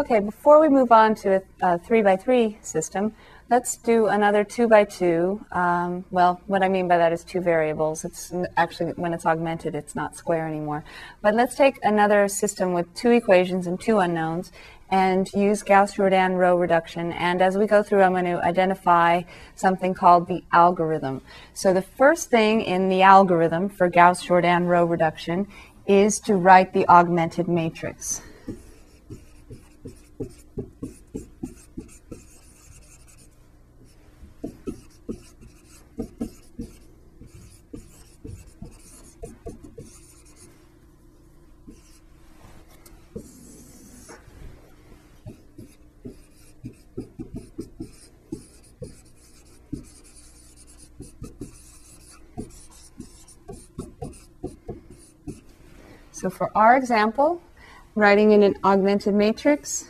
Okay, before we move on to a 3 by 3 system, let's do another 2 by 2. Well, what I mean by that is 2 variables. It's actually, when it's augmented, it's not square anymore. But let's take another system with 2 equations and 2 unknowns and use Gauss-Jordan row reduction. And as we go through, I'm going to identify something called the algorithm. So the first thing in the algorithm for Gauss-Jordan row reduction is to write the augmented matrix. So for our example, writing in an augmented matrix,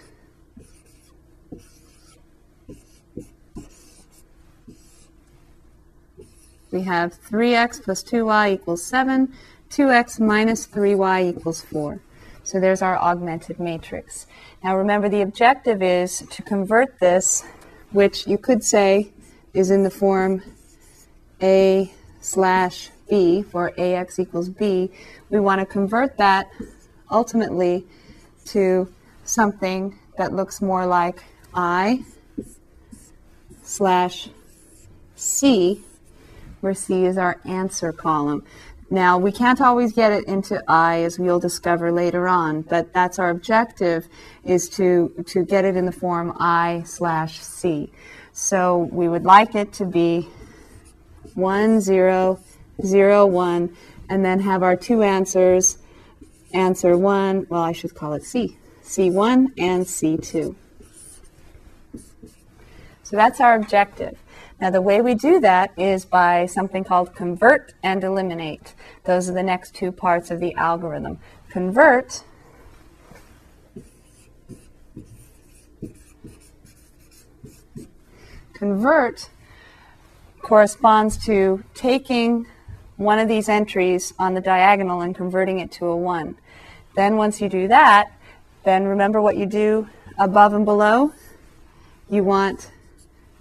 we have 3x plus 2y equals 7, 2x minus 3y equals 4. So there's our augmented matrix. Now remember, the objective is to convert this, which you could say is in the form a/b, for ax equals b. We want to convert that ultimately to something that looks more like i/c, where c is our answer column. Now, we can't always get it into I, as we'll discover later on, but that's our objective, is to get it in the form i/c. So we would like it to be 1, 0, 0, 1, and then have our 2 answers, answer 1, well, I should call it C, C1 and C2. So that's our objective. Now, the way we do that is by something called convert and eliminate. Those are the next 2 parts of the algorithm. Convert corresponds to taking one of these entries on the diagonal and converting it to a 1. Then once you do that, then remember what you do above and below? You want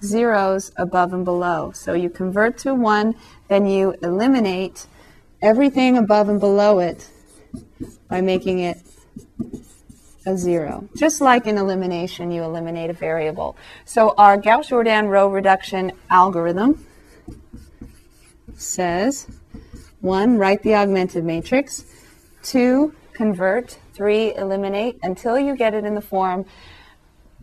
zeros above and below. So you convert to 1, then you eliminate everything above and below it by making it a 0. Just like in elimination, you eliminate a variable. So our Gauss-Jordan row reduction algorithm says, 1, write the augmented matrix, 2, convert, 3, eliminate, until you get it in the form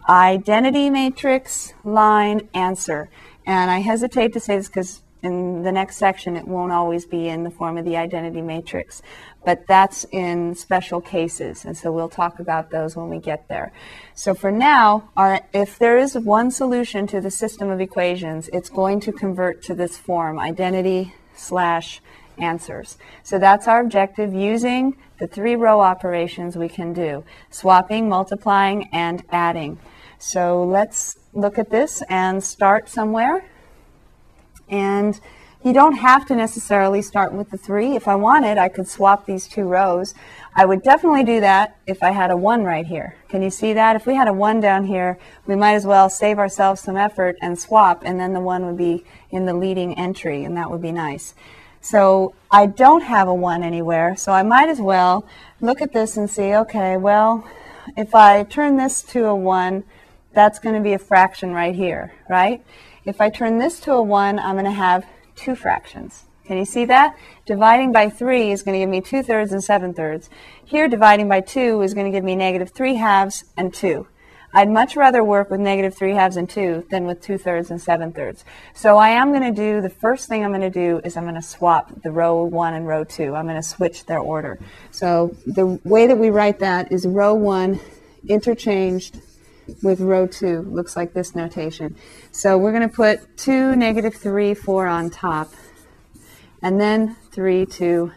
identity matrix, line, answer. And I hesitate to say this because in the next section it won't always be in the form of the identity matrix, but that's in special cases, and so we'll talk about those when we get there. So for now, if there is one solution to the system of equations, it's going to convert to this form, identity/answers. So that's our objective, using the 3 row operations we can do: swapping, multiplying, and adding. So let's look at this and start somewhere. And you don't have to necessarily start with the 3. If I wanted, I could swap these 2 rows. I would definitely do that if I had a 1 right here. Can you see that? If we had a 1 down here, we might as well save ourselves some effort and swap, and then the 1 would be in the leading entry, and that would be nice. So I don't have a 1 anywhere, so I might as well look at this and see, okay, well, if I turn this to a 1, that's going to be a fraction right here, right? If I turn this to a 1, I'm going to have 2 fractions. Can you see that? Dividing by 3 is going to give me 2/3 and 7/3. Here, dividing by 2 is going to give me -3/2 and 2. I'd much rather work with -3/2 and 2 than with 2/3 and 7/3. So I am going to do, the first thing I'm going to do is I'm going to swap the row 1 and row 2. I'm going to switch their order. So the way that we write that is row 1 interchanged with row 2. Looks like this notation. So we're going to put 2, -3, 4 on top, and then 3, 2,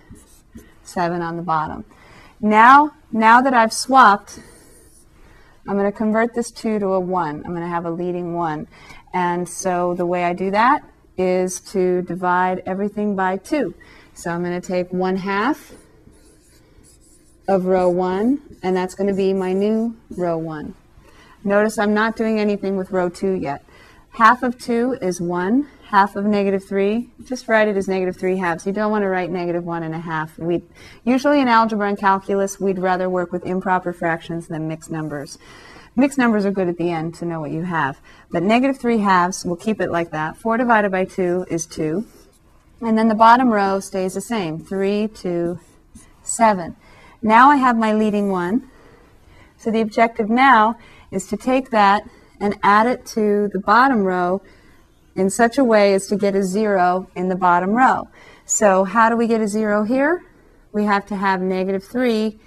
7 on the bottom. Now that I've swapped, I'm going to convert this 2 to a 1. I'm going to have a leading 1. And so the way I do that is to divide everything by 2. So I'm going to take 1/2 of row 1, and that's going to be my new row 1. Notice I'm not doing anything with row 2 yet. Half of 2 is 1. Half of negative 3, just write it as negative 3 halves. You don't want to write negative 1 and a half. Usually in algebra and calculus, we'd rather work with improper fractions than mixed numbers. Mixed numbers are good at the end to know what you have. But negative 3 halves, we'll keep it like that. 4 divided by 2 is 2. And then the bottom row stays the same, 3, 2, 7. Now I have my leading one. So the objective now is to take that and add it to the bottom row in such a way as to get a 0 in the bottom row. So how do we get a 0 here? We have to have negative 3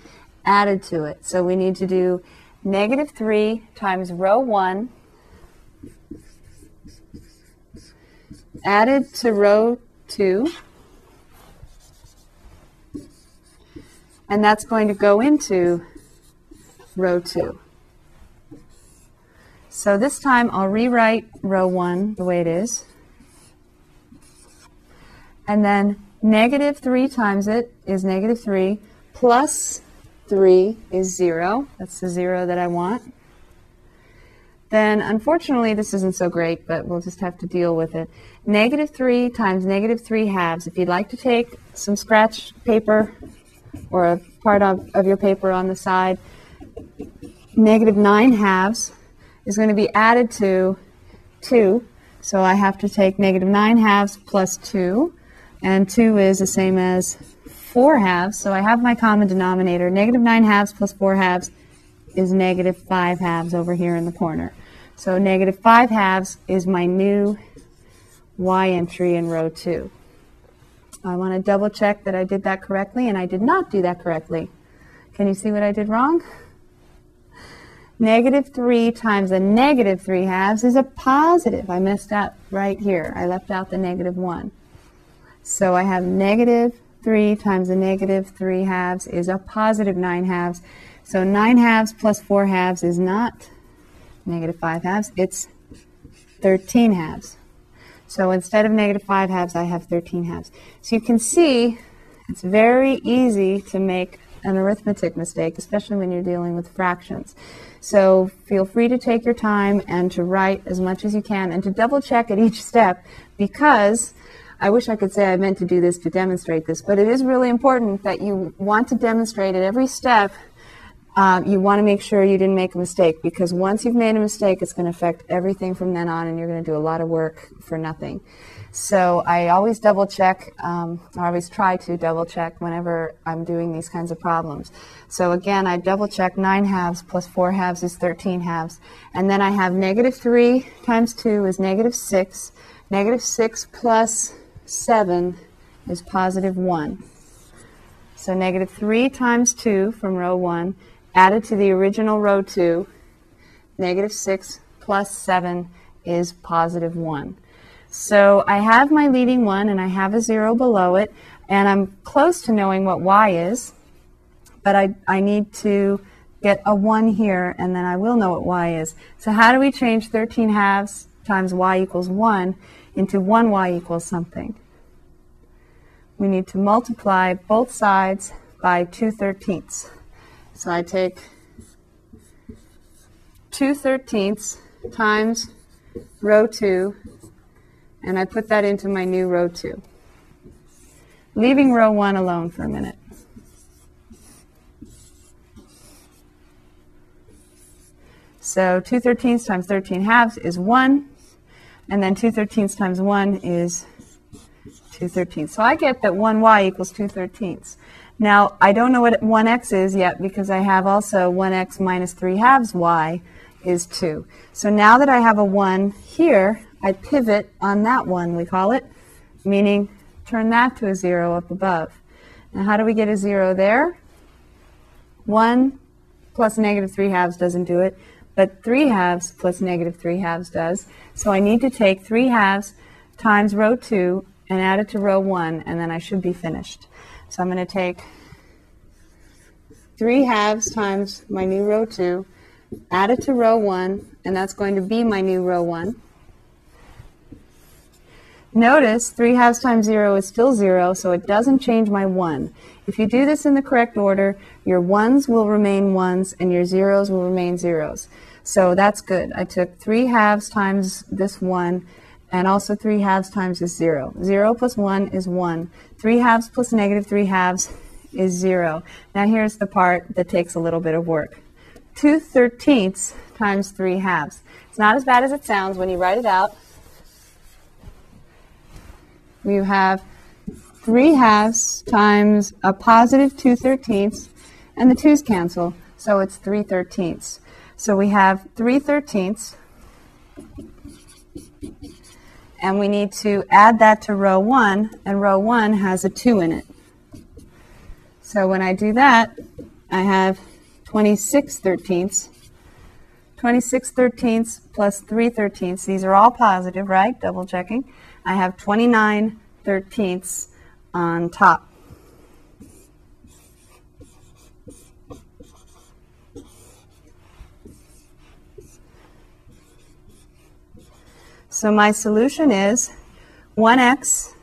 added to it. So we need to do negative 3 times row 1 added to row 2. And that's going to go into row 2. So this time I'll rewrite row 1 the way it is. And then negative 3 times it is negative 3, plus 3 is 0. That's the 0 that I want. Then, unfortunately, this isn't so great, but we'll just have to deal with it. Negative 3 times negative 3 halves. If you'd like to take some scratch paper or a part of your paper on the side, negative 9 halves is going to be added to 2. So I have to take negative 9 halves plus 2. And 2 is the same as 4 halves. So I have my common denominator. Negative 9 halves plus 4 halves is negative 5 halves over here in the corner. So negative 5 halves is my new y entry in row 2. I want to double check that I did that correctly, and I did not do that correctly. Can you see what I did wrong? Negative 3 times a negative 3 halves is a positive. I messed up right here. I left out the negative 1. So I have negative 3 times a negative 3 halves is a positive 9 halves. So 9 halves plus 4 halves is not negative 5 halves. It's 13 halves. So instead of negative 5 halves, I have 13 halves. So you can see it's very easy to make an arithmetic mistake, especially when you're dealing with fractions. So feel free to take your time and to write as much as you can and to double check at each step, because I wish I could say I meant to do this to demonstrate this, but it is really important that you want to demonstrate at every step. You want to make sure you didn't make a mistake, because once you've made a mistake, it's going to affect everything from then on, and you're going to do a lot of work for nothing. So I always double check, I always try to double check whenever I'm doing these kinds of problems. So again, I double check 9 halves plus 4 halves is 13 halves. And then I have negative 3 times 2 is negative 6. Negative 6 plus 7 is positive 1. So negative 3 times 2 from row 1 added to the original row 2, negative 6 plus 7 is positive 1. So I have my leading one, and I have a 0 below it, and I'm close to knowing what y is, but I need to get a 1 here, and then I will know what y is. So how do we change 13 halves times y equals 1 into 1y equals something? We need to multiply both sides by 2/13. So I take 2/13 times row 2, and I put that into my new row 2, leaving row 1 alone for a minute. So 2/13 times 13 halves is 1, and then 2/13 times 1 is 2/13. So I get that 1y equals 2/13. Now, I don't know what 1x is yet, because I have also 1x minus 3 halves y is 2. So now that I have a 1 here, I pivot on that 1, we call it, meaning turn that to a 0 up above. Now, how do we get a 0 there? 1 plus negative 3 halves doesn't do it, but 3 halves plus negative 3 halves does. So I need to take 3 halves times row 2 and add it to row 1, and then I should be finished. So I'm going to take 3 halves times my new row 2, add it to row 1, and that's going to be my new row 1. Notice 3/2 times 0 is still 0, so it doesn't change my 1. If you do this in the correct order, your 1s will remain 1s and your 0s will remain 0s. So that's good. I took 3/2 times this 1 and also 3/2 times this 0. 0 plus 1 is 1. 3/2 plus negative 3/2 is 0. Now here's the part that takes a little bit of work. 2/13 times 3/2. It's not as bad as it sounds when you write it out. You have 3/2 times a positive 2/13, and the 2's cancel, so it's 3/13. So we have 3/13, and we need to add that to row 1, and row 1 has a 2 in it. So when I do that, I have 26/13. 26/13 plus 3/13. These are all positive, right? Double checking. I have 29/13 on top. So my solution is 1x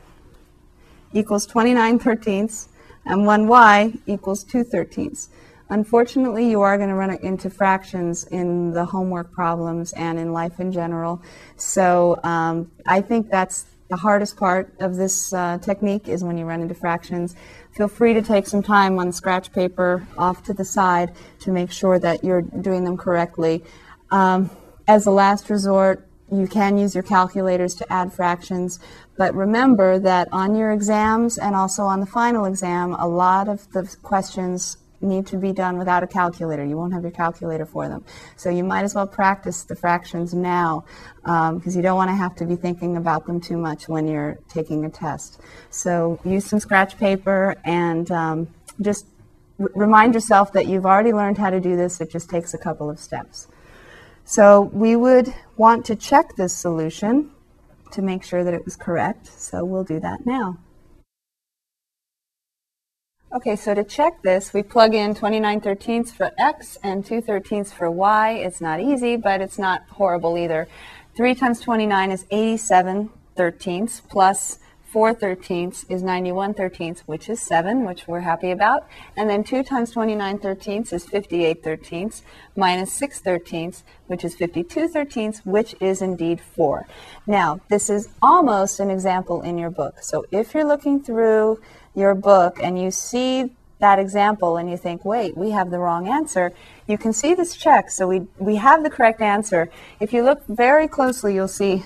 equals 29/13 and 1y equals 2/13. Unfortunately, you are going to run into fractions in the homework problems and in life in general. So I think that's the hardest part of this technique, is when you run into fractions. Feel free to take some time on scratch paper off to the side to make sure that you're doing them correctly. As a last resort, you can use your calculators to add fractions, but remember that on your exams and also on the final exam, a lot of the questions need to be done without a calculator. You won't have your calculator for them. So you might as well practice the fractions now, because you don't want to have to be thinking about them too much when you're taking a test. So use some scratch paper and just remind yourself that you've already learned how to do this. It just takes a couple of steps. So we would want to check this solution to make sure that it was correct. So we'll do that now. Okay, so to check this, we plug in 29/13 for x and 2/13 for y. It's not easy, but it's not horrible either. 3 times 29 is 87/13, plus 4/13 is 91/13, which is 7, which we're happy about. And then 2 times 29/13 is 58/13, minus 6/13, which is 52/13, which is indeed 4. Now, this is almost an example in your book. So if you're looking through your book and you see that example and you think, wait, we have the wrong answer, you can see this check. So we have the correct answer. If you look very closely, you'll see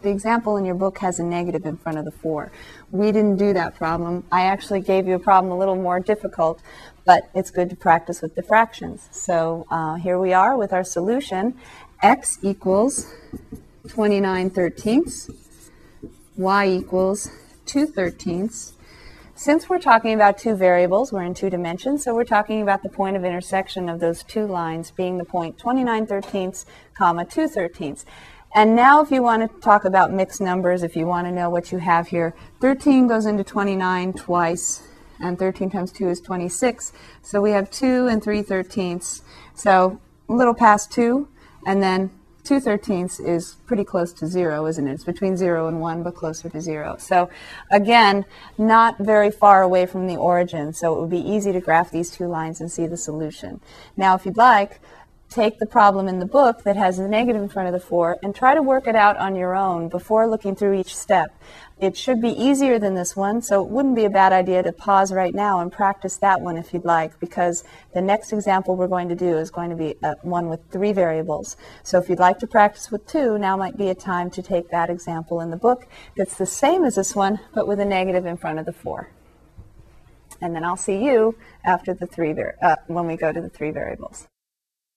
the example in your book has a negative in front of the 4. We didn't do that problem. I actually gave you a problem a little more difficult, but it's good to practice with the fractions. So here we are with our solution. X equals 29/13, y equals 2/13. Since we're talking about two variables, we're in two dimensions, so we're talking about the point of intersection of those two lines being the point 29/13, comma 2/13. And now if you want to talk about mixed numbers, if you want to know what you have here, 13 goes into 29 twice, and 13 times 2 is 26. So we have 2 and 3/13. So a little past 2, and then 2/13 is pretty close to 0, isn't it? It's between 0 and 1, but closer to 0. So again, not very far away from the origin, so it would be easy to graph these two lines and see the solution. Now, if you'd like, take the problem in the book that has the negative in front of the 4 and try to work it out on your own before looking through each step. It should be easier than this one, so it wouldn't be a bad idea to pause right now and practice that one if you'd like, because the next example we're going to do is going to be one with 3 variables. So if you'd like to practice with 2, now might be a time to take that example in the book that's the same as this one, but with a negative in front of the 4. And then I'll see you after the when we go to the 3 variables.